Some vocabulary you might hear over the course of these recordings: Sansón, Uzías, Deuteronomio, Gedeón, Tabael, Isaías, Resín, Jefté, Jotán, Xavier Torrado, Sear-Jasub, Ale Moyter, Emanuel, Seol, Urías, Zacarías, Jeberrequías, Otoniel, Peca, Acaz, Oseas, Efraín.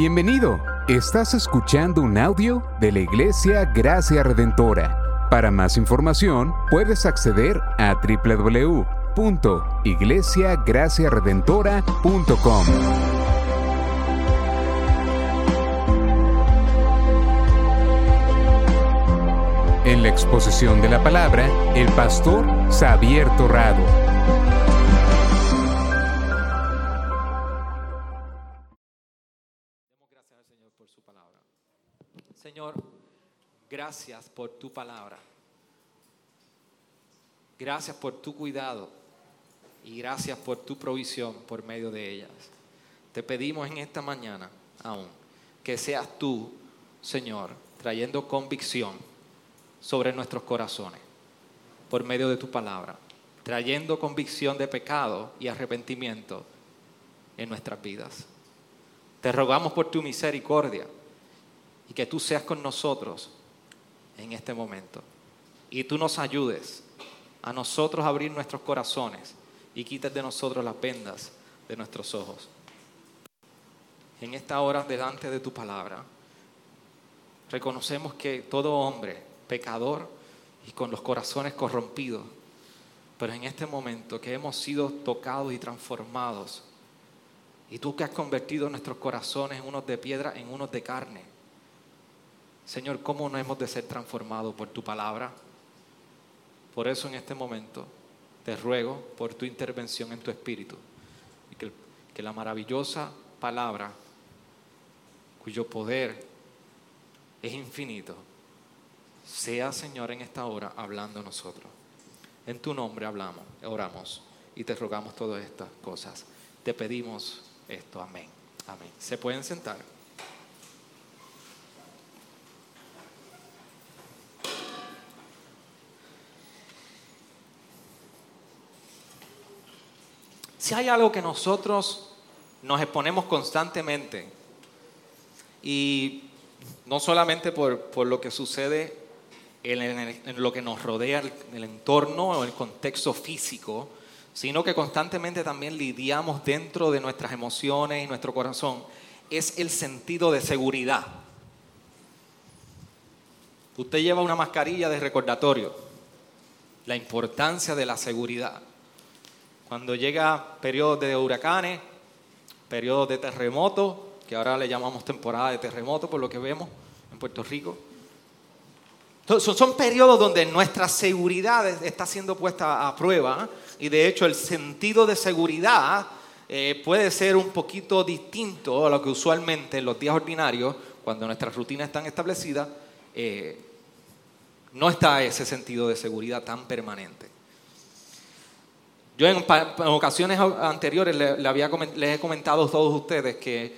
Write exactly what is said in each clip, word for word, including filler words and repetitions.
Bienvenido, estás escuchando un audio de la Iglesia Gracia Redentora. Para más información, puedes acceder a doble u doble u doble u punto iglesia gracia redentora punto com. En la exposición de la palabra, el pastor Xavier Torrado. Gracias por tu palabra, gracias por tu cuidado y gracias por tu provisión por medio de ellas. Te pedimos en esta mañana aún que seas tú, Señor, trayendo convicción sobre nuestros corazones por medio de tu palabra, trayendo convicción de pecado y arrepentimiento en nuestras vidas. Te rogamos por tu misericordia y que tú seas con nosotros en este momento, y tú nos ayudes a nosotros a abrir nuestros corazones y quites de nosotros las vendas de nuestros ojos. En esta hora delante de tu palabra, reconocemos que todo hombre, pecador y con los corazones corrompidos, pero en este momento que hemos sido tocados y transformados, y tú que has convertido nuestros corazones unos de piedra en unos de carne, Señor, ¿cómo no hemos de ser transformados por tu palabra? Por eso en este momento te ruego por tu intervención en tu espíritu y que, que la maravillosa palabra, cuyo poder es infinito, sea, Señor, en esta hora hablando a nosotros. En tu nombre hablamos, oramos y te rogamos todas estas cosas. Te pedimos esto. Amén. Amén. ¿Se pueden sentar? Si hay algo que nosotros nos exponemos constantemente, y no solamente por, por lo que sucede en, el, en lo que nos rodea, el, el entorno o el contexto físico, sino que constantemente también lidiamos dentro de nuestras emociones y nuestro corazón, es el sentido de seguridad. Usted lleva una mascarilla de recordatorio, la importancia de la seguridad. Cuando llega periodos de huracanes, periodos de terremotos, que ahora le llamamos temporada de terremotos por lo que vemos en Puerto Rico. Entonces, son periodos donde nuestra seguridad está siendo puesta a prueba, y de hecho el sentido de seguridad eh, puede ser un poquito distinto a lo que usualmente en los días ordinarios, cuando nuestras rutinas están establecidas, eh, no está ese sentido de seguridad tan permanente. Yo en ocasiones anteriores les, les he comentado a todos ustedes que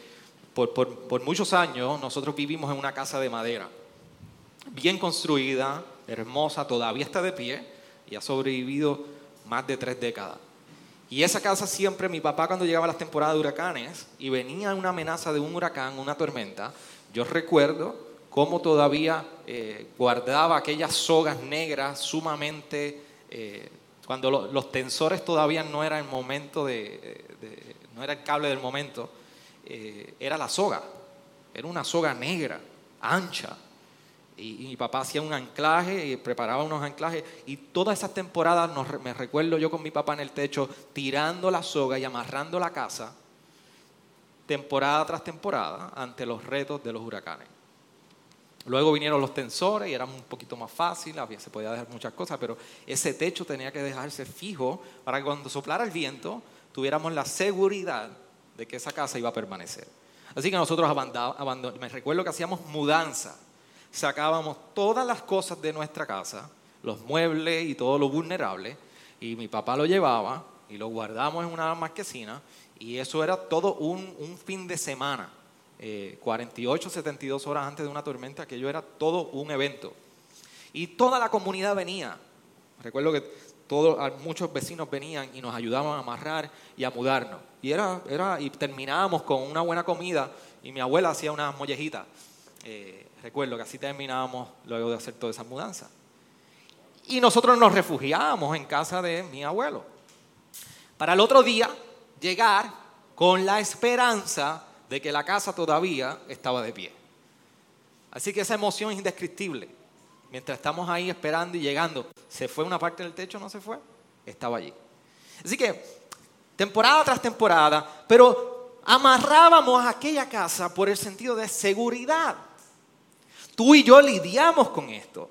por, por, por muchos años nosotros vivimos en una casa de madera, bien construida, hermosa, todavía está de pie y ha sobrevivido más de tres décadas. Y esa casa siempre, mi papá cuando llegaba las temporadas de huracanes y venía una amenaza de un huracán, una tormenta, yo recuerdo cómo todavía eh, guardaba aquellas sogas negras sumamente... Eh, Cuando los tensores todavía no era el momento de, de no era el cable del momento, eh, era la soga, era una soga negra, ancha. Y, y mi papá hacía un anclaje y preparaba unos anclajes. Y todas esas temporadas nos, me recuerdo yo con mi papá en el techo tirando la soga y amarrando la casa, temporada tras temporada, ante los retos de los huracanes. Luego vinieron los tensores y era un poquito más fácil, se podía dejar muchas cosas, pero ese techo tenía que dejarse fijo para que cuando soplara el viento tuviéramos la seguridad de que esa casa iba a permanecer. Así que nosotros abandonábamos, me recuerdo que hacíamos mudanza, sacábamos todas las cosas de nuestra casa, los muebles y todo lo vulnerable, y mi papá lo llevaba y lo guardábamos en una marquesina, y eso era todo un, un fin de semana. Eh, cuarenta y ocho, setenta y dos horas antes de una tormenta, aquello era todo un evento. Y toda la comunidad venía. Recuerdo que todo, muchos vecinos venían y nos ayudaban a amarrar y a mudarnos. Y, era, era, y terminábamos con una buena comida y mi abuela hacía unas mollejitas. Eh, recuerdo que así terminábamos luego de hacer toda esa mudanza. Y nosotros nos refugiábamos en casa de mi abuelo. Para el otro día llegar con la esperanza de que la casa todavía estaba de pie. Así que esa emoción es indescriptible. Mientras estamos ahí esperando y llegando, ¿se fue una parte del techo? ¿No se fue? Estaba allí. Así que, temporada tras temporada, pero amarrábamos aquella casa por el sentido de seguridad. Tú y yo lidiamos con esto.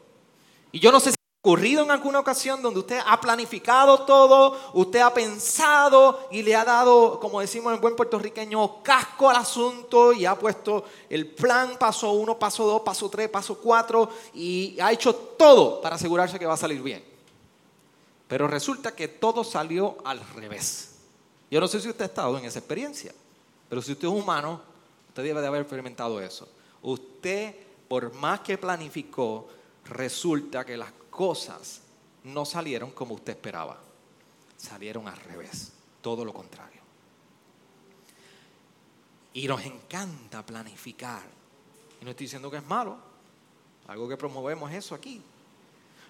Y yo no sé si ha ocurrido en alguna ocasión donde usted ha planificado todo, usted ha pensado y le ha dado, como decimos en buen puertorriqueño, casco al asunto y ha puesto el plan, paso uno, paso dos, paso tres, paso cuatro y ha hecho todo para asegurarse que va a salir bien. Pero resulta que todo salió al revés. Yo no sé si usted ha estado en esa experiencia, pero si usted es humano, usted debe de haber experimentado eso. Usted, por más que planificó, resulta que las cosas no salieron como usted esperaba. Salieron al revés, todo lo contrario. Y nos encanta planificar. Y no estoy diciendo que es malo, algo que promovemos eso aquí.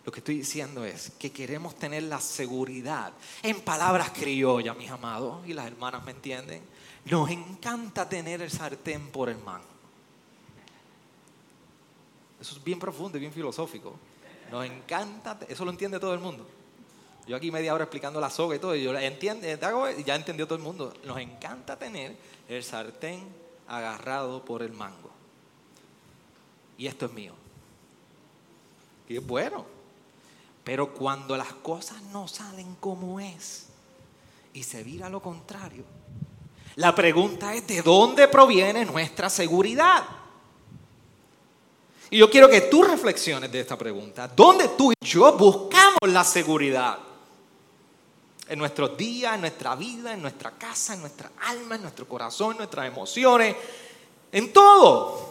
Lo que estoy diciendo es que queremos tener la seguridad, en palabras criollas, mis amados, y las hermanas me entienden, nos encanta tener el sartén por el mango. Eso es bien profundo y bien filosófico. Nos encanta, eso lo entiende todo el mundo. Yo aquí media hora explicando la soga y todo, y yo entiende, ya entendió todo el mundo. Nos encanta tener el sartén agarrado por el mango. Y esto es mío. Y es bueno. Pero cuando las cosas no salen como es y se vira lo contrario, la pregunta es: ¿de dónde proviene nuestra seguridad? Y yo quiero que tú reflexiones de esta pregunta. ¿Dónde tú y yo buscamos la seguridad? En nuestros días, en nuestra vida, en nuestra casa, en nuestra alma, en nuestro corazón, en nuestras emociones, en todo.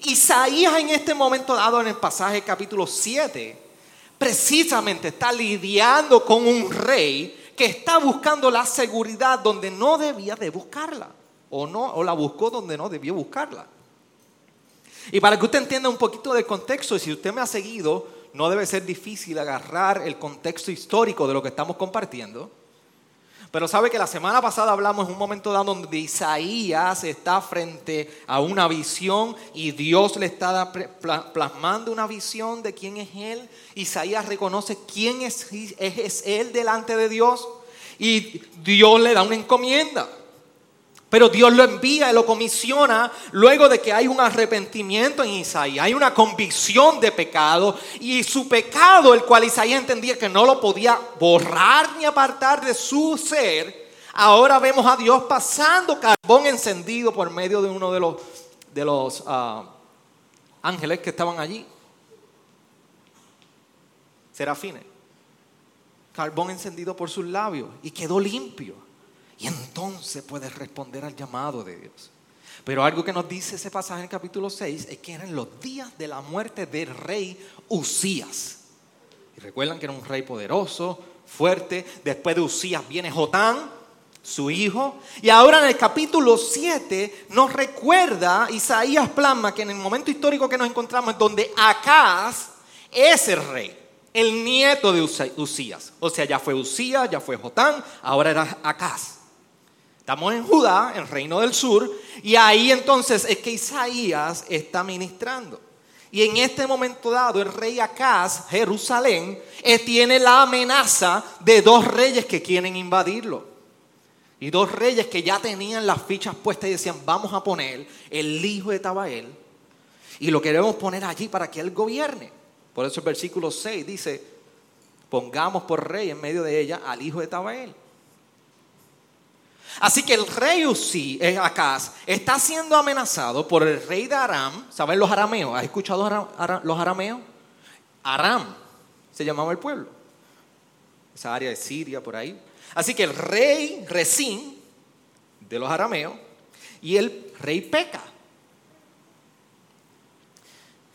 Isaías en este momento dado en el pasaje capítulo siete, precisamente está lidiando con un rey que está buscando la seguridad donde no debía de buscarla, o, no, o la buscó donde no debió buscarla. Y para que usted entienda un poquito del contexto, y si usted me ha seguido, no debe ser difícil agarrar el contexto histórico de lo que estamos compartiendo. Pero sabe que la semana pasada hablamos en un momento dado donde Isaías está frente a una visión y Dios le está plasmando una visión de quién es Él. Isaías reconoce quién es, es Él delante de Dios y Dios le da una encomienda. Pero Dios lo envía y lo comisiona luego de que hay un arrepentimiento en Isaías. Hay una convicción de pecado y su pecado, el cual Isaías entendía que no lo podía borrar ni apartar de su ser. Ahora vemos a Dios pasando carbón encendido por medio de uno de los, de los uh, ángeles que estaban allí. Serafines. Carbón encendido por sus labios y quedó limpio. Y entonces puedes responder al llamado de Dios. Pero algo que nos dice ese pasaje en el capítulo seis es que eran los días de la muerte del rey Uzías. Y recuerdan que era un rey poderoso, fuerte. Después de Uzías viene Jotán, su hijo. Y ahora en el capítulo siete nos recuerda Isaías plasma que en el momento histórico que nos encontramos es donde Acaz es el rey. El nieto de Uzías. O sea, ya fue Uzías, ya fue Jotán, ahora era Acaz. Estamos en Judá, en el reino del sur, y ahí entonces es que Isaías está ministrando. Y en este momento dado, el rey Acaz, Jerusalén, tiene la amenaza de dos reyes que quieren invadirlo. Y dos reyes que ya tenían las fichas puestas y decían, vamos a poner el hijo de Tabael y lo queremos poner allí para que él gobierne. Por eso el versículo seis dice, pongamos por rey en medio de ella al hijo de Tabael. Así que el rey Uzí, Acaz, está siendo amenazado por el rey de Aram. ¿Saben los arameos? ¿Has escuchado ara, ara, los arameos? Aram se llamaba el pueblo. Esa área de Siria, por ahí. Así que el rey Resín, de los arameos, y el rey Peca,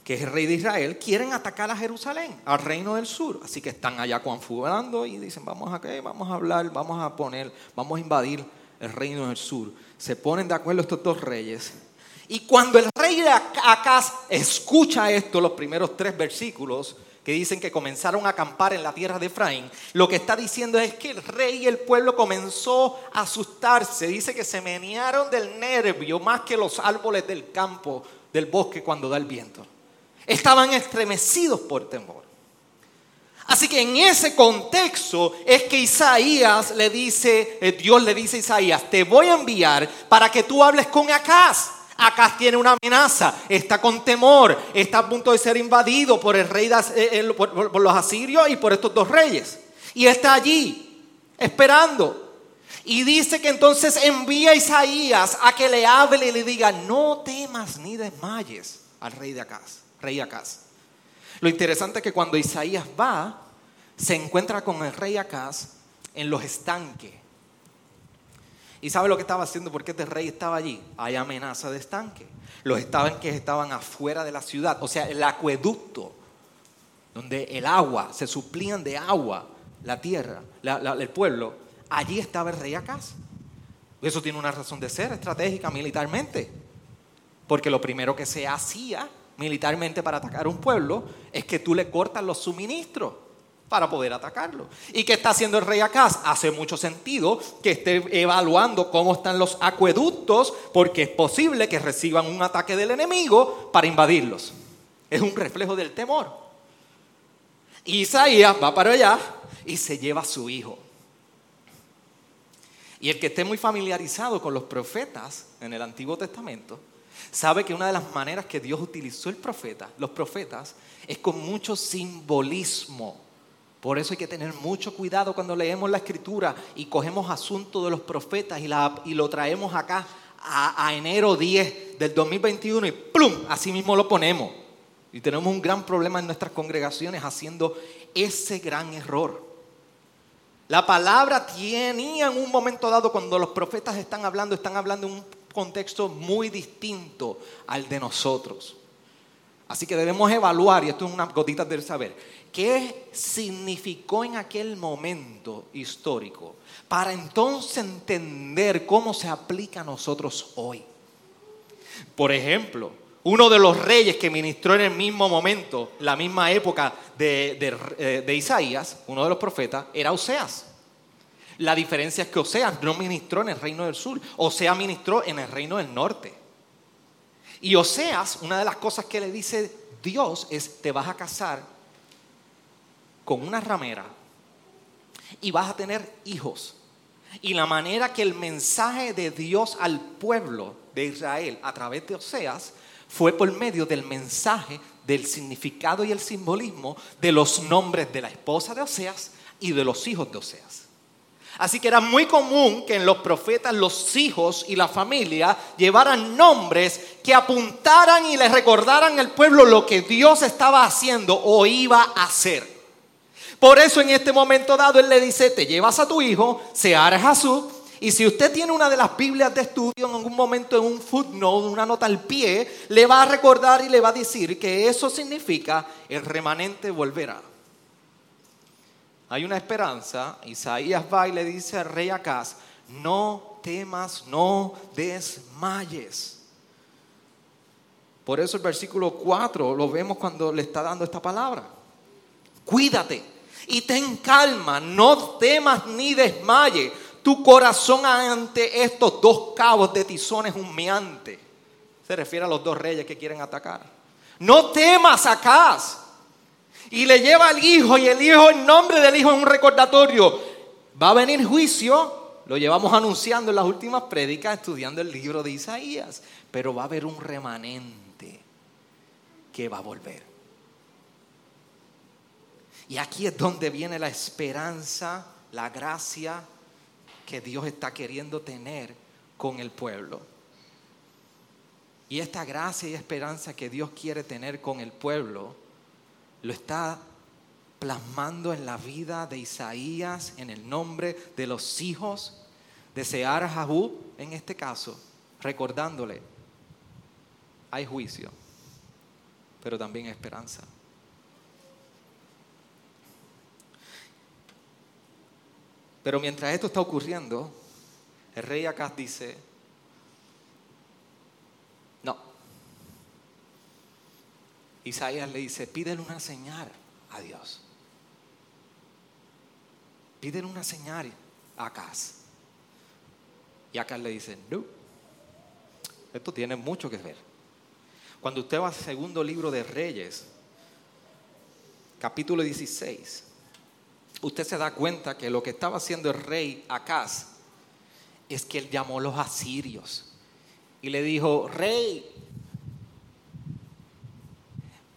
que es el rey de Israel, quieren atacar a Jerusalén, al reino del sur. Así que están allá confundiendo y dicen, vamos a qué, vamos a hablar, vamos a poner, vamos a invadir el reino del sur. Se ponen de acuerdo estos dos reyes. Y cuando el rey de Acaz escucha esto, los primeros tres versículos, que dicen que comenzaron a acampar en la tierra de Efraín, lo que está diciendo es que el rey y el pueblo comenzó a asustarse. Dice que se menearon del nervio más que los árboles del campo, del bosque cuando da el viento. Estaban estremecidos por temor. Así que en ese contexto es que Isaías le dice, eh, Dios le dice a Isaías, te voy a enviar para que tú hables con Acaz. Acaz tiene una amenaza, está con temor, está a punto de ser invadido por el rey de, eh, por, por, por los asirios y por estos dos reyes. Y está allí, esperando. Y dice que entonces envía a Isaías a que le hable y le diga, no temas ni desmayes al rey de Acaz, rey Acaz. Lo interesante es que cuando Isaías va, se encuentra con el rey Acaz en los estanques. ¿Y sabe lo que estaba haciendo? Porque este rey estaba allí. Hay amenaza de estanque. Los estanques estaban afuera de la ciudad. O sea, el acueducto, donde el agua, se suplían de agua la tierra, la, la, el pueblo. Allí estaba el rey Acaz. Eso tiene una razón de ser estratégica militarmente. Porque lo primero que se hacía militarmente para atacar un pueblo es que tú le cortas los suministros para poder atacarlo. ¿Y qué está haciendo el rey Acaz? Hace mucho sentido que esté evaluando cómo están los acueductos, porque es posible que reciban un ataque del enemigo para invadirlos. Es un reflejo del temor. Isaías va para allá y se lleva a su hijo. Y el que esté muy familiarizado con los profetas en el Antiguo Testamento sabe que una de las maneras que Dios utilizó el profeta, los profetas, es con mucho simbolismo. Por eso hay que tener mucho cuidado cuando leemos la Escritura y cogemos asuntos de los profetas y, la, y lo traemos acá a, a enero diez del dos mil veintiuno y ¡plum! Así mismo lo ponemos. Y tenemos un gran problema en nuestras congregaciones haciendo ese gran error. La palabra tenía en un momento dado, cuando los profetas están hablando, están hablando en un contexto muy distinto al de nosotros. Así que debemos evaluar, y esto es una gotita del saber, ¿qué significó en aquel momento histórico para entonces entender cómo se aplica a nosotros hoy? Por ejemplo, uno de los reyes que ministró en el mismo momento, la misma época de, de, de Isaías, uno de los profetas, era Oseas. La diferencia es que Oseas no ministró en el reino del sur, Oseas ministró en el reino del norte. Y Oseas, una de las cosas que le dice Dios es, te vas a casar con una ramera y vas a tener hijos. Y la manera que el mensaje de Dios al pueblo de Israel a través de Oseas fue por medio del mensaje, del significado y el simbolismo de los nombres de la esposa de Oseas y de los hijos de Oseas. Así que era muy común que en los profetas los hijos y la familia llevaran nombres que apuntaran y les recordaran al pueblo lo que Dios estaba haciendo o iba a hacer. Por eso en este momento dado él le dice, te llevas a tu hijo, Sear-Jasub, y si usted tiene una de las Biblias de estudio, en algún momento en un footnote, una nota al pie, le va a recordar y le va a decir que eso significa el remanente volverá. Hay una esperanza. Isaías va y le dice al rey Acaz, no temas, no desmayes. Por eso el versículo cuatro lo vemos cuando le está dando esta palabra. Cuídate y ten calma, no temas ni desmayes. Tu corazón ante estos dos cabos de tizones humeantes. Se refiere a los dos reyes que quieren atacar. No temas, Acaz. Y le lleva al hijo, y el hijo, el nombre del hijo es un recordatorio. Va a venir juicio, lo llevamos anunciando en las últimas prédicas, estudiando el libro de Isaías. Pero va a haber un remanente que va a volver. Y aquí es donde viene la esperanza, la gracia que Dios está queriendo tener con el pueblo. Y esta gracia y esperanza que Dios quiere tener con el pueblo lo está plasmando en la vida de Isaías, en el nombre de los hijos de Sear-Jasub, en este caso, recordándole, hay juicio, pero también hay esperanza. Pero mientras esto está ocurriendo, el rey Acaz dice, no. Isaías le dice, pídele una señal a Dios. Piden una señal a Acaz. Y Acaz le dice: no, esto tiene mucho que ver. Cuando usted va al segundo libro de Reyes, capítulo dieciséis, usted se da cuenta que lo que estaba haciendo el rey Acaz es que él llamó a los asirios y le dijo: rey,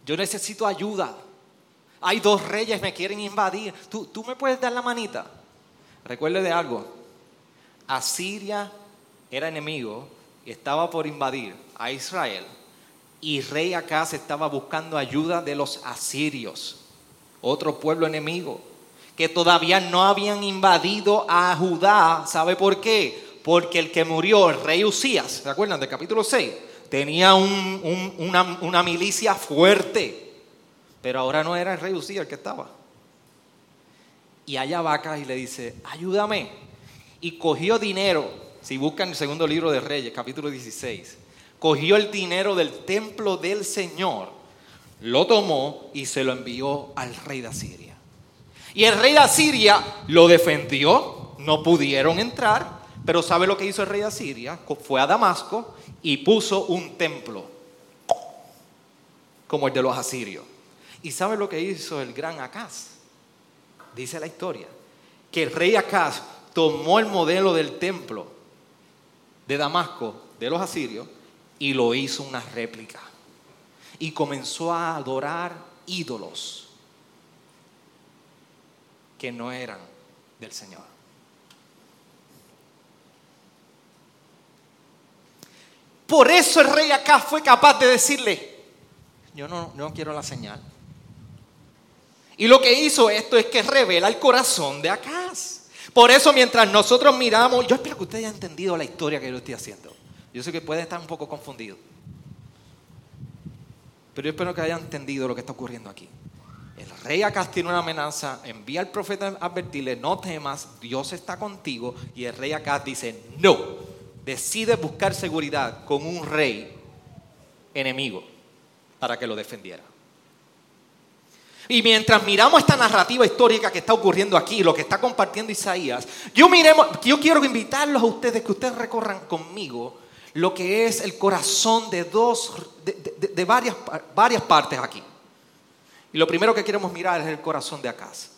yo necesito ayuda. Hay dos reyes me quieren invadir. ¿Tú, tú me puedes dar la manita? Recuerde de algo: Asiria era enemigo y estaba por invadir a Israel, y rey Acaz estaba buscando ayuda de los asirios, otro pueblo enemigo que todavía no habían invadido a Judá. ¿Sabe por qué? Porque el que murió, el rey Uzías, ¿se acuerdan del capítulo seis? Tenía un, un, una, una milicia fuerte, pero ahora no era el rey Uzías el que estaba. Y allá va Acaz y le dice: ayúdame. Y cogió dinero. Si buscan el segundo libro de Reyes, capítulo dieciséis, cogió el dinero del templo del Señor, lo tomó y se lo envió al rey de Asiria. Y el rey de Asiria lo defendió, no pudieron entrar, pero ¿sabe lo que hizo el rey de Asiria? Fue a Damasco y puso un templo, como el de los asirios. ¿Y sabe lo que hizo el gran Acaz? Dice la historia que el rey Acaz tomó el modelo del templo de Damasco, de los asirios, y lo hizo una réplica. Y comenzó a adorar ídolos que no eran del Señor. Por eso el rey Acaz fue capaz de decirle: yo no, no quiero la señal. Y lo que hizo esto es que revela el corazón de Acaz. Por eso, mientras nosotros miramos, yo espero que ustedes hayan entendido la historia que yo estoy haciendo. Yo sé que pueden estar un poco confundidos, pero yo espero que hayan entendido lo que está ocurriendo aquí. El rey Acaz tiene una amenaza, envía al profeta a advertirle: no temas, Dios está contigo. Y el rey Acaz dice no, decide buscar seguridad con un rey enemigo para que lo defendiera. Y mientras miramos esta narrativa histórica que está ocurriendo aquí, lo que está compartiendo Isaías, yo, miremos, yo quiero invitarlos a ustedes que ustedes recorran conmigo lo que es el corazón de, dos, de, de, de varias, varias partes aquí. Y lo primero que queremos mirar es el corazón de Acaz.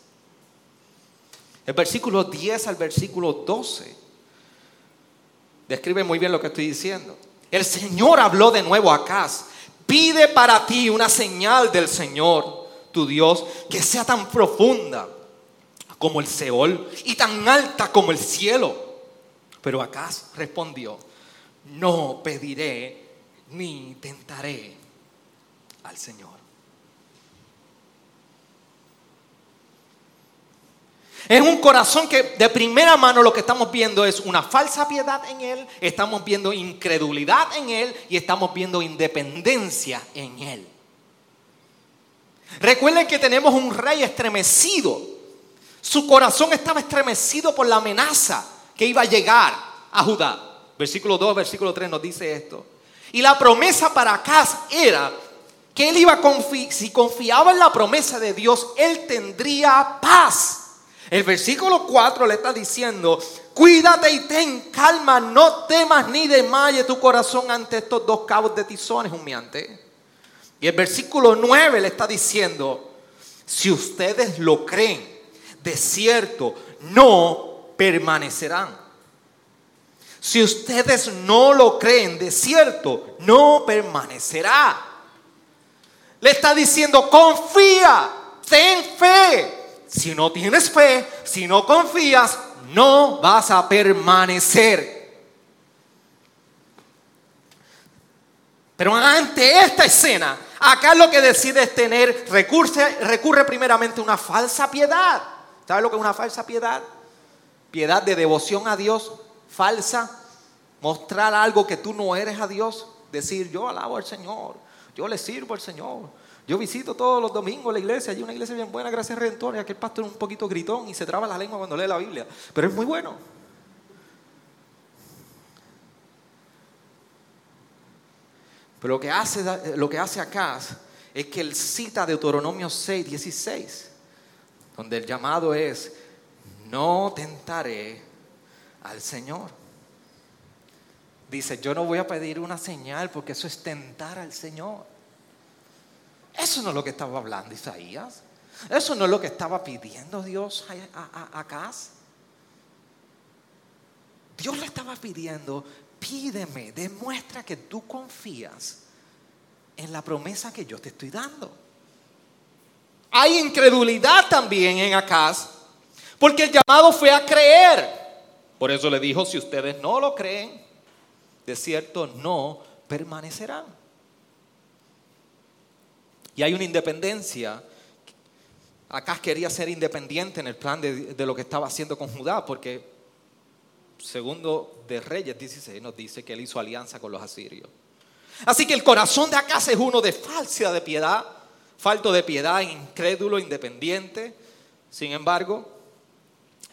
El versículo diez al versículo doce describe muy bien lo que estoy diciendo. El Señor habló de nuevo a Acaz: pide para ti una señal del Señor, tu Dios, que sea tan profunda como el Seol y tan alta como el cielo. Pero Acaz respondió: no pediré ni tentaré al Señor. Es un corazón que de primera mano lo que estamos viendo es una falsa piedad en él, estamos viendo incredulidad en él y estamos viendo independencia en él. Recuerden que tenemos un rey estremecido. Su corazón estaba estremecido por la amenaza que iba a llegar a Judá. Versículo dos, versículo tres nos dice esto. Y la promesa para Acaz era que él iba a confi- si confiaba en la promesa de Dios, él tendría paz. El versículo cuatro le está diciendo: cuídate y ten calma, no temas ni desmayes tu corazón ante estos dos cabos de tizones humeantes. Y el versículo nueve le está diciendo: si ustedes lo creen, de cierto no permanecerán. Si ustedes no lo creen, de cierto no permanecerá. Le está diciendo: confía, ten fe. Si no tienes fe, si no confías, no vas a permanecer. Pero ante esta escena, Acaz lo que decide es tener, recurre, recurre primeramente a una falsa piedad. ¿Sabes lo que es una falsa piedad? Piedad de devoción a Dios, falsa. Mostrar algo que tú no eres a Dios. Decir: yo alabo al Señor, yo le sirvo al Señor. Yo visito todos los domingos la iglesia, hay una iglesia bien buena, Gracia Redentora, que el pastor es un poquito gritón y se traba la lengua cuando lee la Biblia, pero es muy bueno. Pero lo que hace, lo que hace Acaz es que él cita Deuteronomio seis dieciséis, donde el llamado es: no tentaré al Señor. Dice: yo no voy a pedir una señal, porque eso es tentar al Señor. Eso no es lo que estaba hablando Isaías. Eso no es lo que estaba pidiendo Dios a, a, a Acaz. Dios le estaba pidiendo: pídeme, demuestra que tú confías en la promesa que yo te estoy dando. Hay incredulidad también en Acaz, porque el llamado fue a creer. Por eso le dijo: si ustedes no lo creen, de cierto no permanecerán. Y hay una independencia. Acaz quería ser independiente en el plan de, de lo que estaba haciendo con Judá, porque segundo de Reyes dieciséis nos dice que él hizo alianza con los asirios. Así que el corazón de Acaz es uno de falsa de piedad, falto de piedad, incrédulo, independiente. Sin embargo,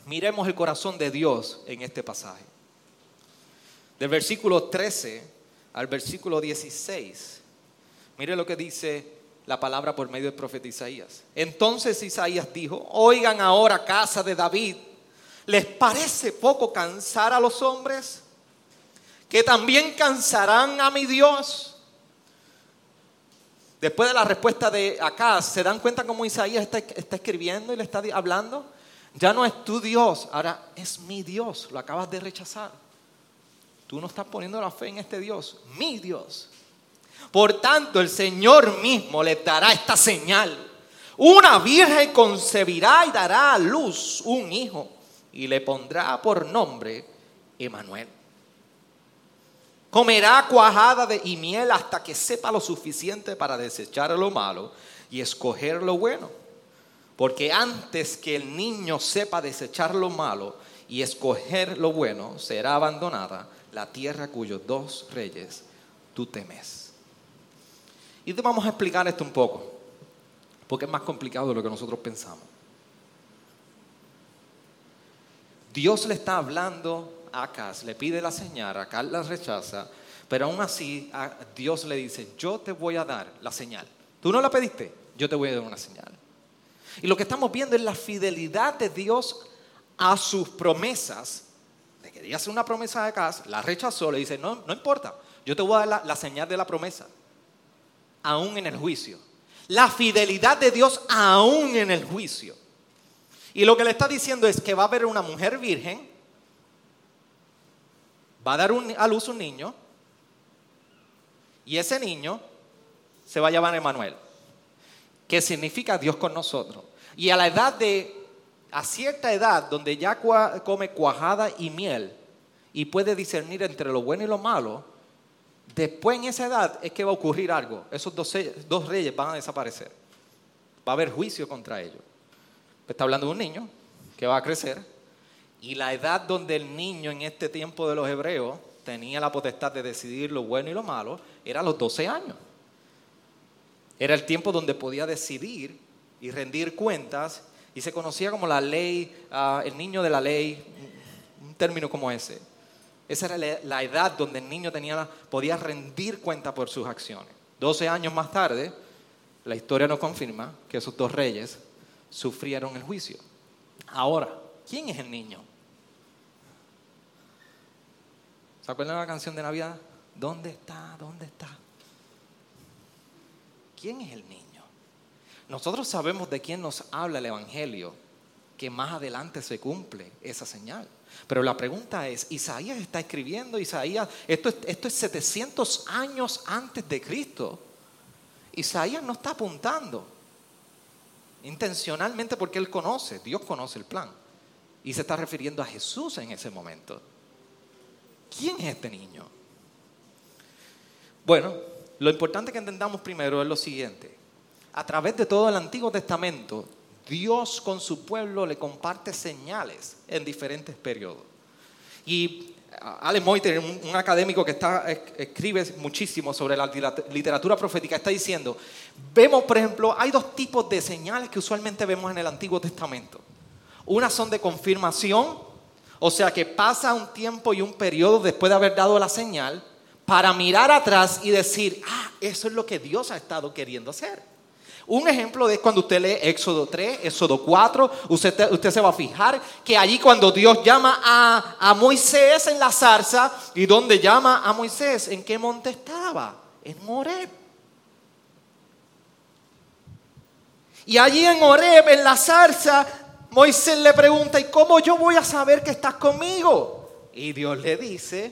miremos el corazón de Dios en este pasaje. Del versículo trece al versículo dieciséis, mire lo que dice la palabra por medio del profeta Isaías. Entonces Isaías dijo: oigan ahora, casa de David, ¿les parece poco cansar a los hombres? Que también cansarán a mi Dios. Después de la respuesta de Acaz, ¿se dan cuenta cómo Isaías está, está escribiendo y le está hablando? Ya no es tu Dios, ahora es mi Dios. Lo acabas de rechazar. Tú no estás poniendo la fe en este Dios, mi Dios. Por tanto, el Señor mismo les dará esta señal: una virgen concebirá y dará a luz un hijo, y le pondrá por nombre Emanuel. Comerá cuajada de, y miel hasta que sepa lo suficiente para desechar lo malo y escoger lo bueno. Porque antes que el niño sepa desechar lo malo y escoger lo bueno, será abandonada la tierra cuyos dos reyes tú temes. Y te vamos a explicar esto un poco, porque es más complicado de lo que nosotros pensamos. Dios le está hablando a Acaz, le pide la señal, Acaz la rechaza, pero aún así a Dios le dice: yo te voy a dar la señal. Tú no la pediste, yo te voy a dar una señal. Y lo que estamos viendo es la fidelidad de Dios a sus promesas. Le quería hacer una promesa a Acaz, la rechazó, le dice: no, no importa, yo te voy a dar la, la señal de la promesa. Aún en el juicio. La fidelidad de Dios aún en el juicio. Y lo que le está diciendo es que va a haber una mujer virgen, va a dar un, a luz un niño, y ese niño se va a llamar Emanuel, que significa Dios con nosotros. Y a la edad de, a cierta edad, donde ya cua, come cuajada y miel, y puede discernir entre lo bueno y lo malo, después en esa edad es que va a ocurrir algo. Esos dos, dos reyes van a desaparecer. Va a haber juicio contra ellos. Está hablando de un niño que va a crecer. Y la edad donde el niño en este tiempo de los hebreos tenía la potestad de decidir lo bueno y lo malo era los doce años. Era el tiempo donde podía decidir y rendir cuentas. Y se conocía como la ley, uh, el niño de la ley, un término como ese. Esa era la edad donde el niño tenía, podía rendir cuenta por sus acciones. doce años más tarde, la historia nos confirma que esos dos reyes sufrieron el juicio. Ahora, ¿quién es el niño? ¿Se acuerdan de la canción de Navidad? ¿Dónde está? ¿Dónde está? ¿Quién es el niño? Nosotros sabemos de quién nos habla el Evangelio, que más adelante se cumple esa señal. Pero la pregunta es, Isaías está escribiendo, Isaías, esto es, esto es setecientos años antes de Cristo. Isaías no está apuntando intencionalmente, porque él conoce, Dios conoce el plan. Y se está refiriendo a Jesús en ese momento. ¿Quién es este niño? Bueno, lo importante que entendamos primero es lo siguiente. A través de todo el Antiguo Testamento, Dios con su pueblo le comparte señales en diferentes periodos. Y Ale Moyter, un académico que está, escribe muchísimo sobre la literatura profética, está diciendo, vemos, por ejemplo, hay dos tipos de señales que usualmente vemos en el Antiguo Testamento. Unas son de confirmación, o sea que pasa un tiempo y un periodo después de haber dado la señal para mirar atrás y decir, ah, eso es lo que Dios ha estado queriendo hacer. Un ejemplo es cuando usted lee Éxodo tres, Éxodo cuatro, usted, usted se va a fijar que allí cuando Dios llama a, a Moisés en la zarza, ¿y dónde llama a Moisés? ¿En qué monte estaba? En Horeb. Y allí en Horeb, en la zarza, Moisés le pregunta, ¿y cómo yo voy a saber que estás conmigo? Y Dios le dice,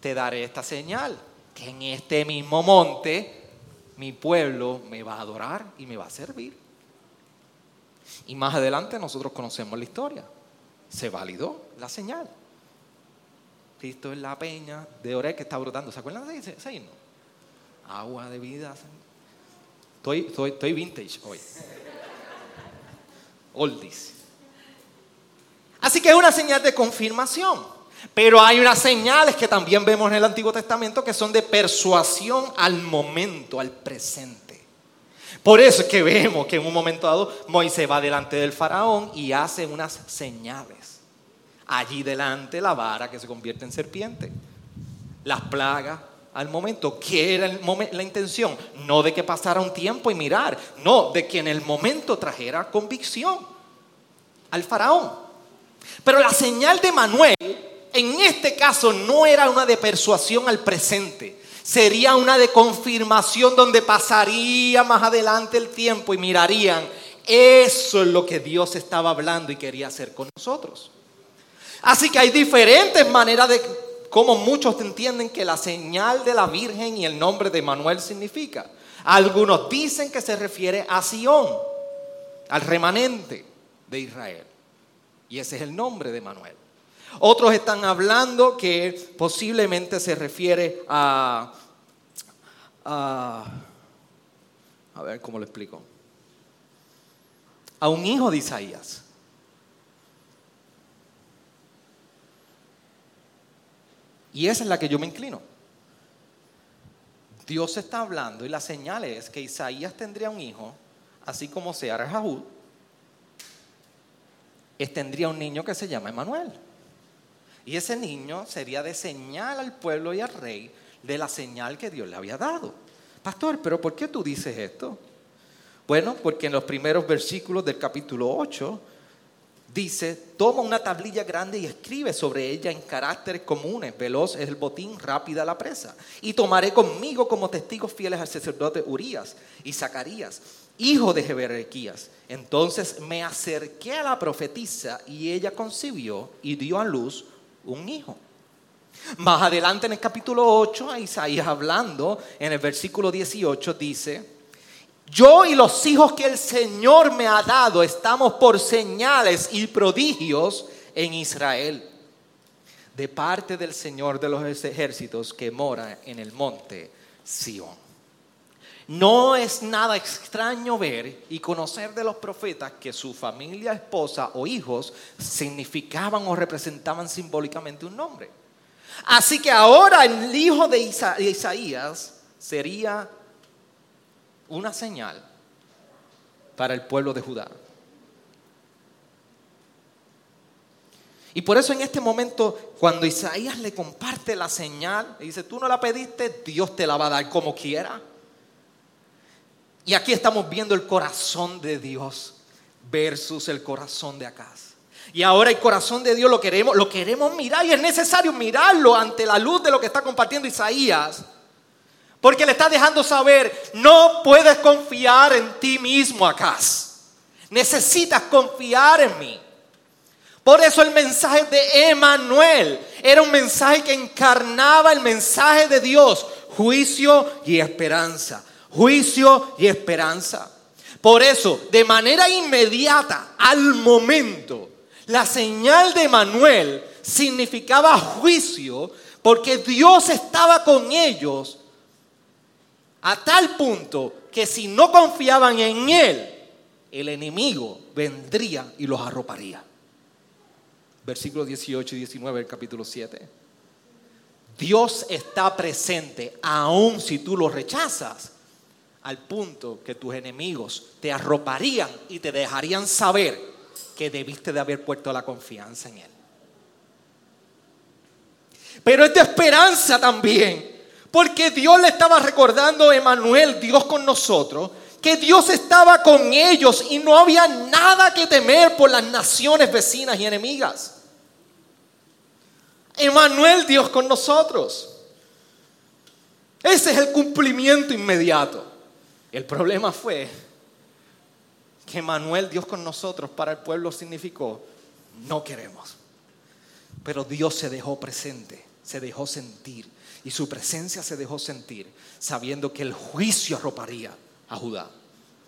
te daré esta señal, que en este mismo monte mi pueblo me va a adorar y me va a servir. Y más adelante nosotros conocemos la historia. Se validó la señal. Cristo en la peña de Horeb que está brotando. ¿Se acuerdan de ese himno? Agua de vida. Estoy, estoy, estoy vintage hoy. Oldies. Así que es una señal de confirmación. Pero hay unas señales que también vemos en el Antiguo Testamento que son de persuasión al momento, al presente. Por eso es que vemos que en un momento dado Moisés va delante del faraón y hace unas señales. Allí delante la vara que se convierte en serpiente. Las plagas al momento. ¿Qué era el momen- la intención? No de que pasara un tiempo y mirar. No, de que en el momento trajera convicción al faraón. Pero la señal de Emanuel, en este caso, no era una de persuasión al presente. Sería una de confirmación donde pasaría más adelante el tiempo y mirarían, eso es lo que Dios estaba hablando y quería hacer con nosotros. Así que hay diferentes maneras de cómo muchos entienden que la señal de la Virgen y el nombre de Emanuel significa. Algunos dicen que se refiere a Sión, al remanente de Israel. Y ese es el nombre de Emanuel. Otros están hablando que posiblemente se refiere a, a, a ver cómo lo explico, a un hijo de Isaías. Y esa es la que yo me inclino. Dios está hablando y la señal es que Isaías tendría un hijo, así como Sear-Jasub tendría un niño que se llama Emanuel. Y ese niño sería de señal al pueblo y al rey de la señal que Dios le había dado. Pastor, ¿pero por qué tú dices esto? Bueno, porque en los primeros versículos del capítulo ocho dice, toma una tablilla grande y escribe sobre ella en caracteres comunes, veloz es el botín, rápida la presa. Y tomaré conmigo como testigos fieles al sacerdote Urías y Zacarías, hijo de Jeberrequías. Entonces me acerqué a la profetisa y ella concibió y dio a luz un hijo. Más adelante en el capítulo ocho, Isaías hablando, en el versículo dieciocho dice, yo y los hijos que el Señor me ha dado estamos por señales y prodigios en Israel, de parte del Señor de los ejércitos que mora en el monte Sión. No es nada extraño ver y conocer de los profetas que su familia, esposa o hijos significaban o representaban simbólicamente un nombre. Así que ahora el hijo de Isa- Isaías sería una señal para el pueblo de Judá. Y por eso en este momento, cuando Isaías le comparte la señal, le dice, tú no la pediste, Dios te la va a dar como quiera. Y aquí estamos viendo el corazón de Dios versus el corazón de Acaz. Y ahora el corazón de Dios lo queremos, lo queremos mirar y es necesario mirarlo ante la luz de lo que está compartiendo Isaías. Porque le está dejando saber, no puedes confiar en ti mismo, Acaz. Necesitas confiar en mí. Por eso el mensaje de Emanuel era un mensaje que encarnaba el mensaje de Dios, juicio y esperanza. Juicio y esperanza. Por eso, de manera inmediata, al momento, la señal de Emanuel significaba juicio porque Dios estaba con ellos a tal punto que si no confiaban en Él, el enemigo vendría y los arroparía. Versículos dieciocho y diecinueve del capítulo siete. Dios está presente aun si tú lo rechazas, al punto que tus enemigos te arroparían y te dejarían saber que debiste de haber puesto la confianza en Él. Pero es de esperanza también, Porque Dios le estaba recordando a Emanuel, Dios con nosotros, que Dios estaba con ellos y no había nada que temer por las naciones vecinas y enemigas. Emanuel, Dios con nosotros. Ese es el cumplimiento inmediato. El problema fue que Emanuel, Dios con nosotros, para el pueblo significó no queremos. Pero Dios se dejó presente, se dejó sentir. Y su presencia se dejó sentir, sabiendo que el juicio arroparía a Judá.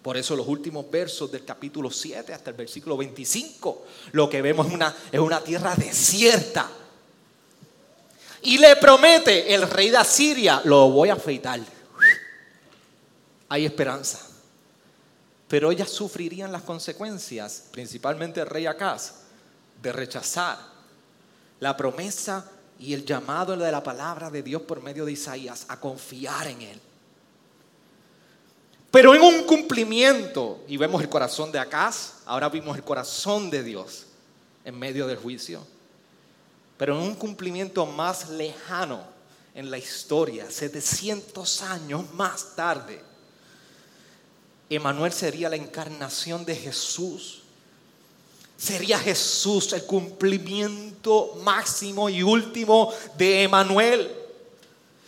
Por eso los últimos versos del capítulo siete hasta el versículo veinticinco, lo que vemos es una, es una tierra desierta. Y le promete el rey de Asiria, lo voy a afeitar. Hay esperanza. Pero ellas sufrirían las consecuencias, principalmente el rey Acaz, de rechazar la promesa y el llamado de la palabra de Dios por medio de Isaías a confiar en Él. Pero en un cumplimiento, y vemos el corazón de Acaz, ahora vimos el corazón de Dios en medio del juicio. Pero en un cumplimiento más lejano en la historia, setecientos años más tarde, Emanuel sería la encarnación de Jesús. Sería Jesús el cumplimiento máximo y último de Emanuel.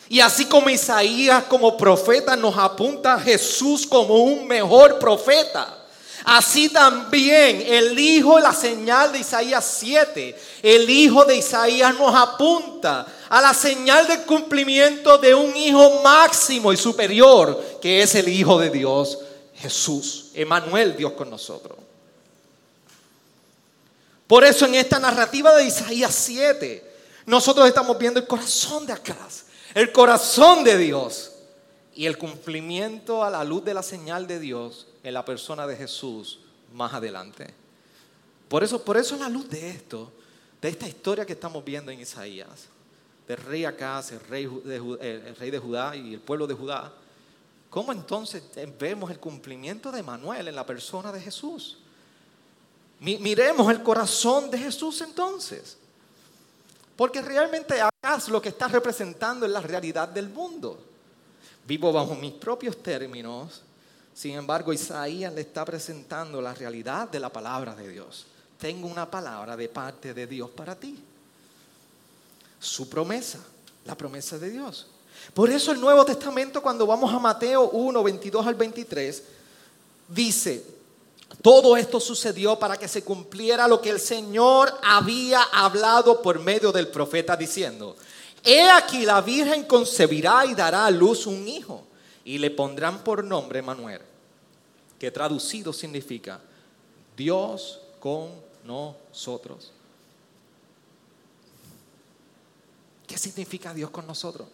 Y así como Isaías como profeta nos apunta a Jesús como un mejor profeta, así también el hijo, la señal de Isaías siete, el hijo de Isaías nos apunta a la señal del cumplimiento de un hijo máximo y superior, que es el Hijo de Dios, Jesús, Emanuel, Dios con nosotros. Por eso en esta narrativa de Isaías siete, nosotros estamos viendo el corazón de Acaz, el corazón de Dios y el cumplimiento a la luz de la señal de Dios en la persona de Jesús más adelante. Por eso, por eso la luz de esto, de esta historia que estamos viendo en Isaías, del rey Acaz, el rey de, el rey de Judá y el pueblo de Judá, ¿cómo entonces vemos el cumplimiento de Emanuel en la persona de Jesús? Miremos el corazón de Jesús entonces, porque realmente Acaz lo que está representando es la realidad del mundo. Vivo bajo mis propios términos, sin embargo Isaías le está presentando la realidad de la palabra de Dios. Tengo una palabra de parte de Dios para ti, su promesa, la promesa de Dios. Por eso el Nuevo Testamento, cuando vamos a Mateo uno, veintidós al veintitrés, dice: todo esto sucedió para que se cumpliera lo que el Señor había hablado por medio del profeta diciendo: he aquí la Virgen concebirá y dará a luz un hijo y le pondrán por nombre Emanuel, que traducido significa Dios con nosotros. ¿Qué significa Dios con nosotros?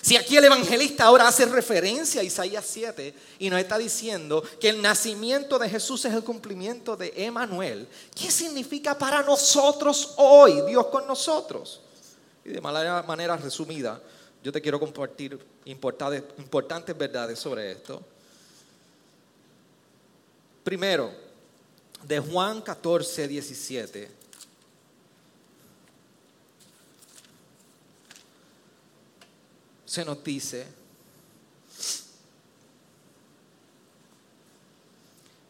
Si aquí el evangelista ahora hace referencia a Isaías siete y nos está diciendo que el nacimiento de Jesús es el cumplimiento de Emanuel, ¿qué significa para nosotros hoy Dios con nosotros? Y de manera resumida, yo te quiero compartir importantes verdades sobre esto. Primero, de Juan catorce, diecisiete. Se nos dice: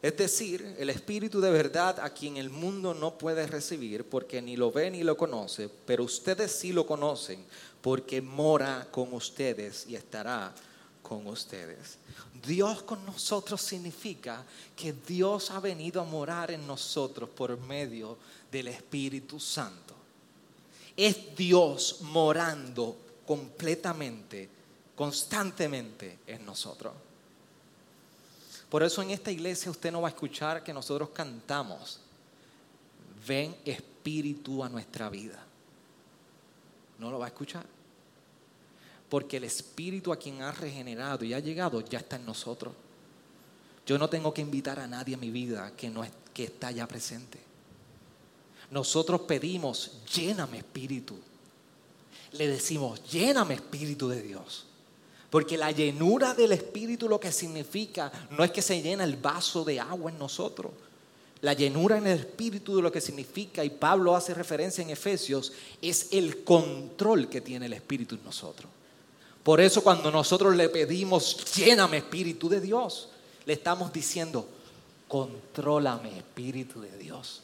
es decir, el Espíritu de verdad, a quien el mundo no puede recibir porque ni lo ve ni lo conoce, pero ustedes sí lo conocen porque mora con ustedes y estará con ustedes. Dios con nosotros significa que Dios ha venido a morar en nosotros por medio del Espíritu Santo. Es Dios morando completamente, constantemente en nosotros. Por eso en esta iglesia usted no va a escuchar que nosotros cantamos: ven Espíritu a nuestra vida. No lo va a escuchar, porque el Espíritu a quien ha regenerado y ha llegado ya está en nosotros. Yo no tengo que invitar a nadie a mi vida que, no es, que está ya presente. Nosotros pedimos: lléname Espíritu. Le decimos: lléname Espíritu de Dios, porque la llenura del Espíritu lo que significa no es que se llena el vaso de agua en nosotros. La llenura en el Espíritu de lo que significa, y Pablo hace referencia en Efesios, es el control que tiene el Espíritu en nosotros. Por eso cuando nosotros le pedimos, lléname Espíritu de Dios, le estamos diciendo, contrólame Espíritu de Dios.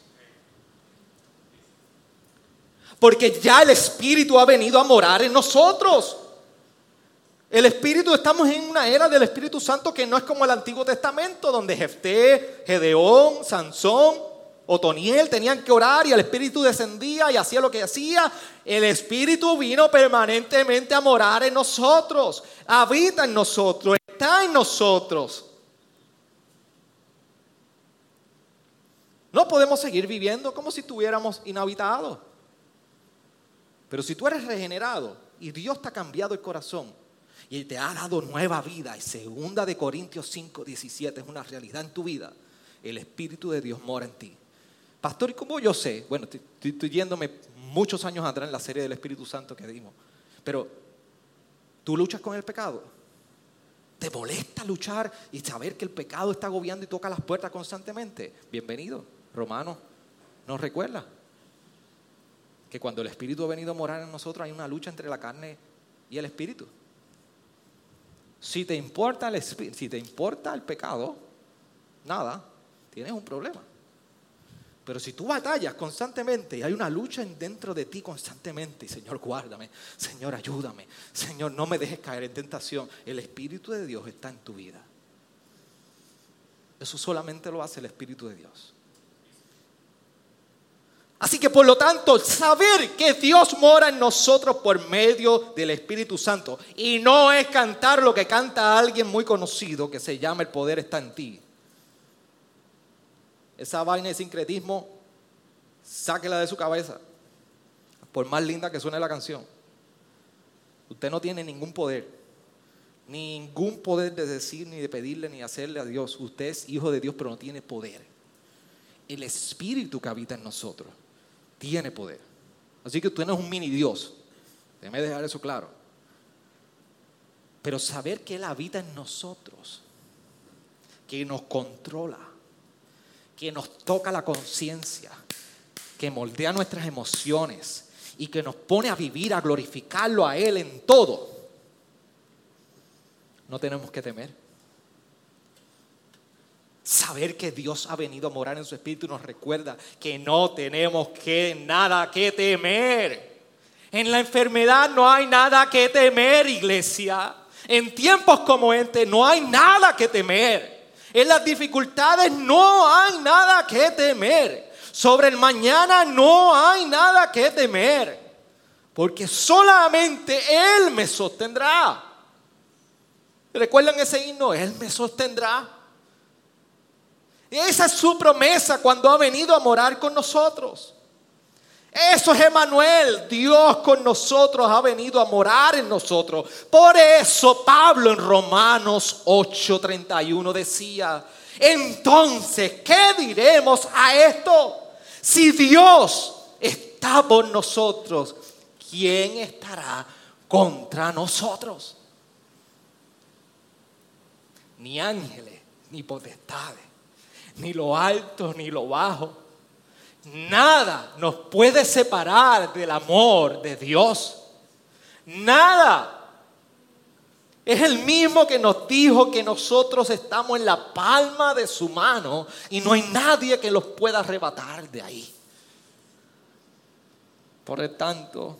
Porque ya el Espíritu ha venido a morar en nosotros. El Espíritu, estamos en una era del Espíritu Santo que no es como el Antiguo Testamento, donde Jefté, Gedeón, Sansón, Otoniel tenían que orar y el Espíritu descendía y hacía lo que hacía. El Espíritu vino permanentemente a morar en nosotros, habita en nosotros, está en nosotros. No podemos seguir viviendo como si estuviéramos inhabitados. Pero si tú eres regenerado y Dios te ha cambiado el corazón, y te ha dado nueva vida, y segunda de Corintios cinco diecisiete es una realidad en tu vida, el Espíritu de Dios mora en ti. Pastor, ¿y cómo yo sé? Bueno, estoy, estoy yéndome muchos años atrás en la serie del Espíritu Santo que dimos. Pero, ¿tú luchas con el pecado? ¿Te molesta luchar y saber que el pecado está agobiando y toca las puertas constantemente? Bienvenido. Romanos nos recuerda que cuando el Espíritu ha venido a morar en nosotros hay una lucha entre la carne y el Espíritu. Si te importa el, si te importa el pecado, nada, tienes un problema. Pero si tú batallas constantemente y hay una lucha dentro de ti constantemente, Señor, guárdame, Señor, ayúdame, Señor, no me dejes caer en tentación, el Espíritu de Dios está en tu vida. Eso solamente lo hace el Espíritu de Dios. Así que, por lo tanto, saber que Dios mora en nosotros por medio del Espíritu Santo. Y no es cantar lo que canta alguien muy conocido que se llama El Poder Está en Ti. Esa vaina de sincretismo, sáquela de su cabeza. Por más linda que suene la canción. Usted no tiene ningún poder. Ningún poder de decir, ni de pedirle, ni de hacerle a Dios. Usted es hijo de Dios, pero no tiene poder. El Espíritu que habita en nosotros tiene poder. Así que usted no es un mini Dios. Déjeme dejar eso claro. Pero saber que Él habita en nosotros, que nos controla, que nos toca la conciencia, que moldea nuestras emociones y que nos pone a vivir, a glorificarlo a Él en todo. No tenemos que temer. Saber que Dios ha venido a morar en su Espíritu nos recuerda que no tenemos que nada que temer. En la enfermedad no hay nada que temer, iglesia. En tiempos como este no hay nada que temer. En las dificultades no hay nada que temer. Sobre el mañana no hay nada que temer. Porque solamente Él me sostendrá. ¿Recuerdan ese himno? Él me sostendrá. Esa es su promesa cuando ha venido a morar con nosotros. Eso es Emanuel. Dios con nosotros ha venido a morar en nosotros. Por eso Pablo en Romanos ocho treinta y uno decía, entonces, ¿qué diremos a esto? Si Dios está por nosotros, ¿quién estará contra nosotros? Ni ángeles, ni potestades. Ni lo alto, ni lo bajo. Nada nos puede separar del amor de Dios. Nada. Es el mismo que nos dijo que nosotros estamos en la palma de su mano y no hay nadie que los pueda arrebatar de ahí. Por lo tanto,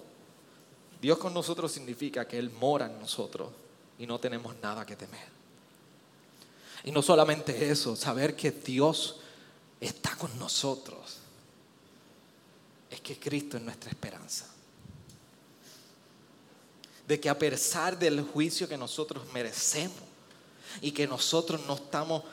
Dios con nosotros significa que Él mora en nosotros y no tenemos nada que temer. Y no solamente eso, saber que Dios está con nosotros. Es que Cristo es nuestra esperanza. De que a pesar del juicio que nosotros merecemos y que nosotros no estamos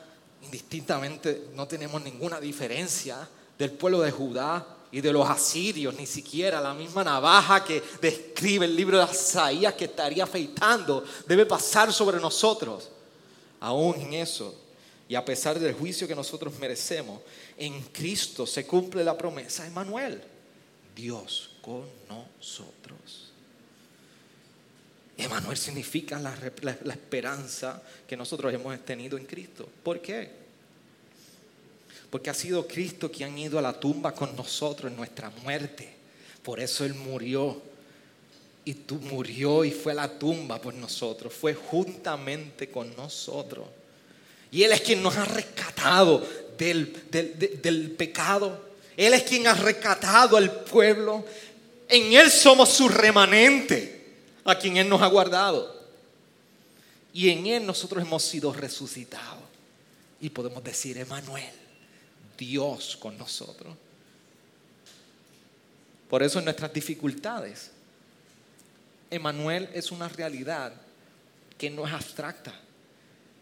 indistintamente, no tenemos ninguna diferencia del pueblo de Judá y de los asirios, ni siquiera la misma navaja que describe el libro de Oseas que estaría afeitando debe pasar sobre nosotros. Aún en eso, y a pesar del juicio que nosotros merecemos, en Cristo se cumple la promesa de Emanuel, Dios con nosotros. Emanuel significa la, la, la esperanza que nosotros hemos tenido en Cristo. ¿Por qué? porque ha sido Cristo quien ha ido a la tumba con nosotros en nuestra muerte. Por eso Él murió, y tú murió y fue a la tumba por nosotros, fue juntamente con nosotros. Y Él es quien nos ha rescatado del, del, del, del pecado. Él es quien ha rescatado al pueblo. En Él somos su remanente, a quien Él nos ha guardado. Y en Él nosotros hemos sido resucitados. Y podemos decir, Emanuel, Dios con nosotros. Por eso en nuestras dificultades, Emanuel es una realidad que no es abstracta,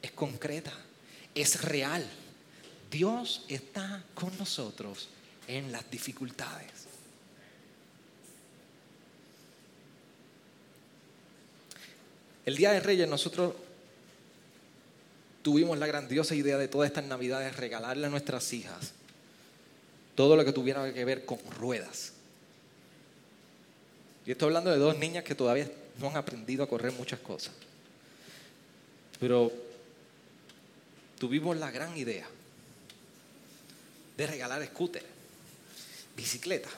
es concreta, es real. Dios está con nosotros en las dificultades. El Día de Reyes nosotros tuvimos la grandiosa idea de todas estas navidades regalarle a nuestras hijas todo lo que tuviera que ver con ruedas. Y estoy hablando de dos niñas que todavía no han aprendido a correr muchas cosas. Pero tuvimos la gran idea de regalar scooter, bicicleta,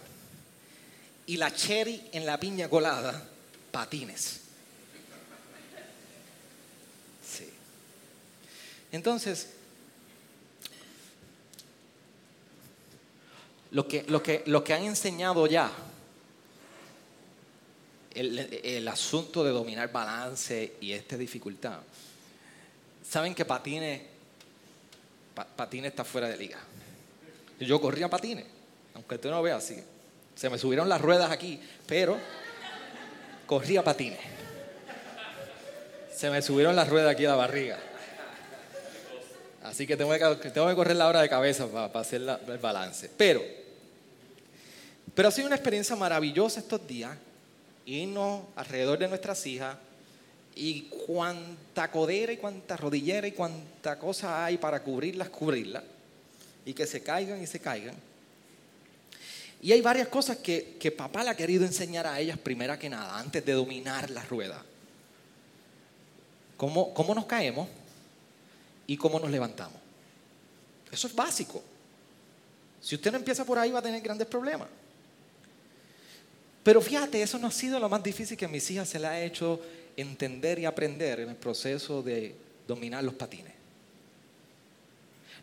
y la cherry en la piña colada, patines. Sí. Entonces, lo que, lo que, lo que han enseñado ya, el, el asunto de dominar balance y esta dificultad, saben que patines, pa, patines está fuera de liga. Yo corría patines, aunque usted no vea así. Se me subieron las ruedas aquí, pero corría patines. Se me subieron las ruedas aquí a la barriga. Así que tengo que, tengo que correr la hora de cabeza para, para hacer la, el balance. Pero, pero ha sido una experiencia maravillosa estos días, irnos alrededor de nuestras hijas y cuánta codera y cuánta rodillera y cuánta cosa hay para cubrirlas, cubrirlas. Y que se caigan y se caigan. Y hay varias cosas que, que papá le ha querido enseñar a ellas, primera que nada, antes de dominar la rueda. Cómo, cómo nos caemos y cómo nos levantamos. Eso es básico. Si usted no empieza por ahí, va a tener grandes problemas. Pero fíjate, eso no ha sido lo más difícil que a mis hijas se le ha hecho entender y aprender en el proceso de dominar los patines.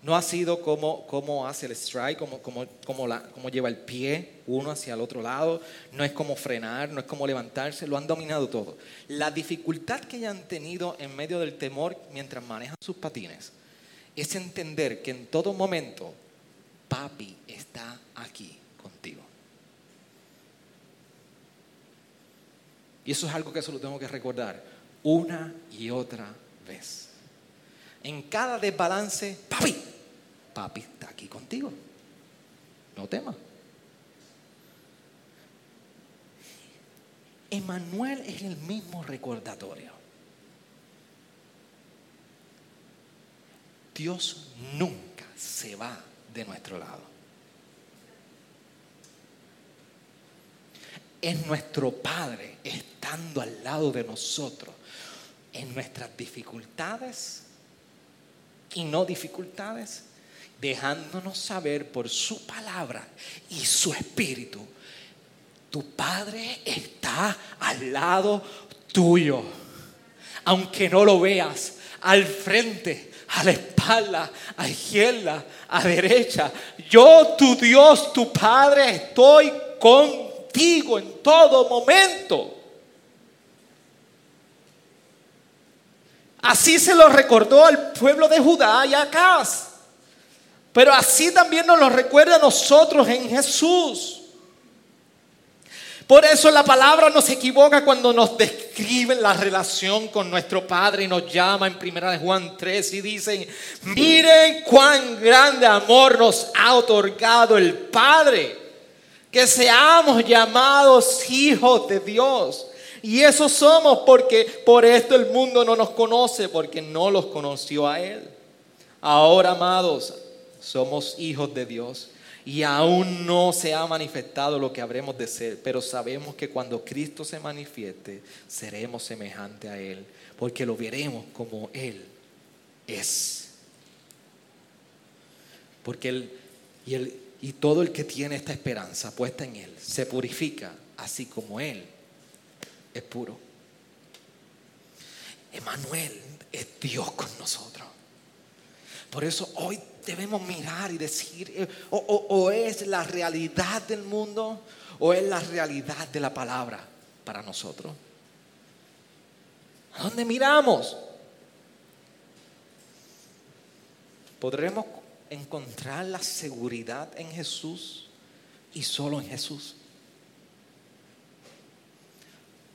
No ha sido como, como hace el strike, como, como, como, la, como lleva el pie uno hacia el otro lado. No es como frenar, no es como levantarse. Lo han dominado todo. La dificultad que ya han tenido en medio del temor mientras manejan sus patines es entender que en todo momento papi está aquí contigo. Y eso es algo que se lo tengo que recordar una y otra vez. En cada desbalance, papi, papi está aquí contigo. No temas. Emanuel es el mismo recordatorio. Dios nunca se va de nuestro lado. Es nuestro Padre estando al lado de nosotros en nuestras dificultades y no dificultades, dejándonos saber por su palabra y su espíritu. Tu Padre está al lado tuyo, aunque no lo veas, al frente, a la espalda, a izquierda, a derecha. Yo, tu Dios, tu Padre, estoy contigo en todo momento. Así se lo recordó al pueblo de Judá y a Acaz. Pero así también nos lo recuerda a nosotros en Jesús. Por eso la palabra no se equivoca cuando nos describe la relación con nuestro Padre y nos llama en primera de Juan tres y dicen: miren cuán grande amor nos ha otorgado el Padre, que seamos llamados hijos de Dios. Y eso somos, porque por esto el mundo no nos conoce, porque no los conoció a Él. Ahora, amados, somos hijos de Dios y aún no se ha manifestado lo que habremos de ser, pero sabemos que cuando Cristo se manifieste, seremos semejantes a Él, porque lo veremos como Él es. porque él y, él, y todo el que tiene esta esperanza puesta en Él se purifica, así como Él es puro. Emanuel es Dios con nosotros. Por eso hoy debemos mirar y decir, o, o, o es la realidad del mundo, o es la realidad de la palabra para nosotros. ¿A dónde miramos? ¿Podremos encontrar la seguridad en Jesús y solo en Jesús?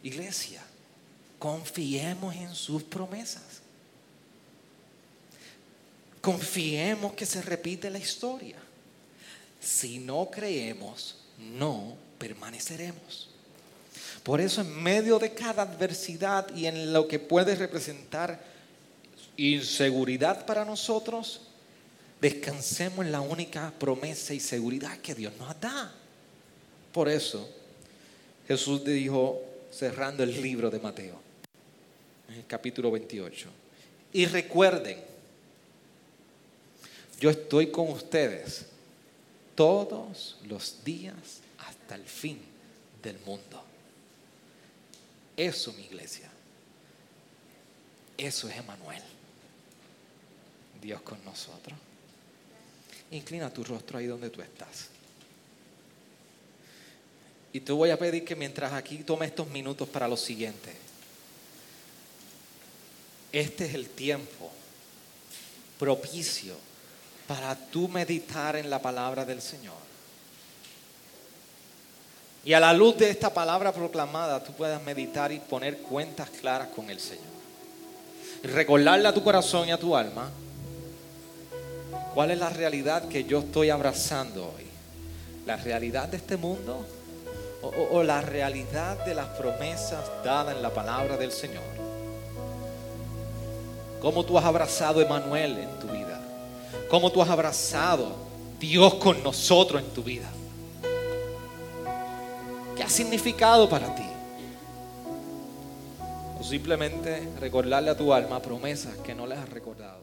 Iglesia, confiemos en sus promesas. Confiemos que se repite la historia. Si no creemos, no permaneceremos. Por eso, en medio de cada adversidad y en lo que puede representar inseguridad para nosotros, descansemos en la única promesa y seguridad que Dios nos da. Por eso Jesús dijo, cerrando el libro de Mateo, en el capítulo veintiocho, y recuerden, yo estoy con ustedes todos los días hasta el fin del mundo. Eso, mi iglesia, eso es Emanuel, Dios con nosotros. Inclina tu rostro ahí donde tú estás. Y te voy a pedir que mientras aquí tome estos minutos para lo siguiente. Este es el tiempo propicio para tú meditar en la palabra del Señor. Y a la luz de esta palabra proclamada, tú puedas meditar y poner cuentas claras con el Señor. Y recordarle a tu corazón y a tu alma, ¿cuál es la realidad que yo estoy abrazando hoy? ¿La realidad de este mundo? O, o, o la realidad de las promesas dadas en la palabra del Señor. ¿Cómo tú has abrazado Emanuel en tu vida? ¿Cómo tú has abrazado Dios con nosotros en tu vida? ¿Qué ha significado para ti? O simplemente recordarle a tu alma promesas que no les has recordado.